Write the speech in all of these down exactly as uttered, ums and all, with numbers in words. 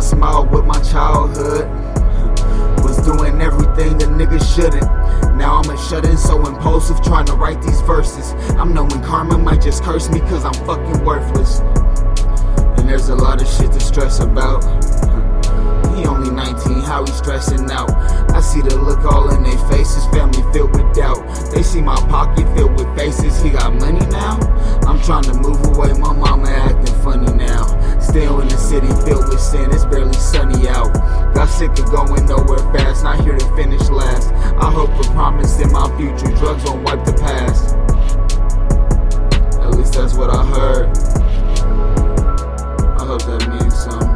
I smiled with my childhood. Was doing everything a nigga shouldn't. Now I'm a shut-in, so impulsive, trying to write these verses. I'm knowing karma might just curse me, cause I'm fucking worthless. And there's a lot of shit to stress about. He only nineteen, how he stressing out? I see the look all in their faces, family filled with doubt. They see my pocket filled with faces, he got money now? I'm trying to move away, my mama acting funny now. Still in the city filled with sin, it's barely sunny out. Got sick of going nowhere fast, not here to finish last. I hope for promise in my future, drugs won't wipe the past. At least that's what I heard. I hope that means something.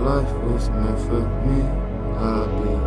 Life was meant for me, I'll be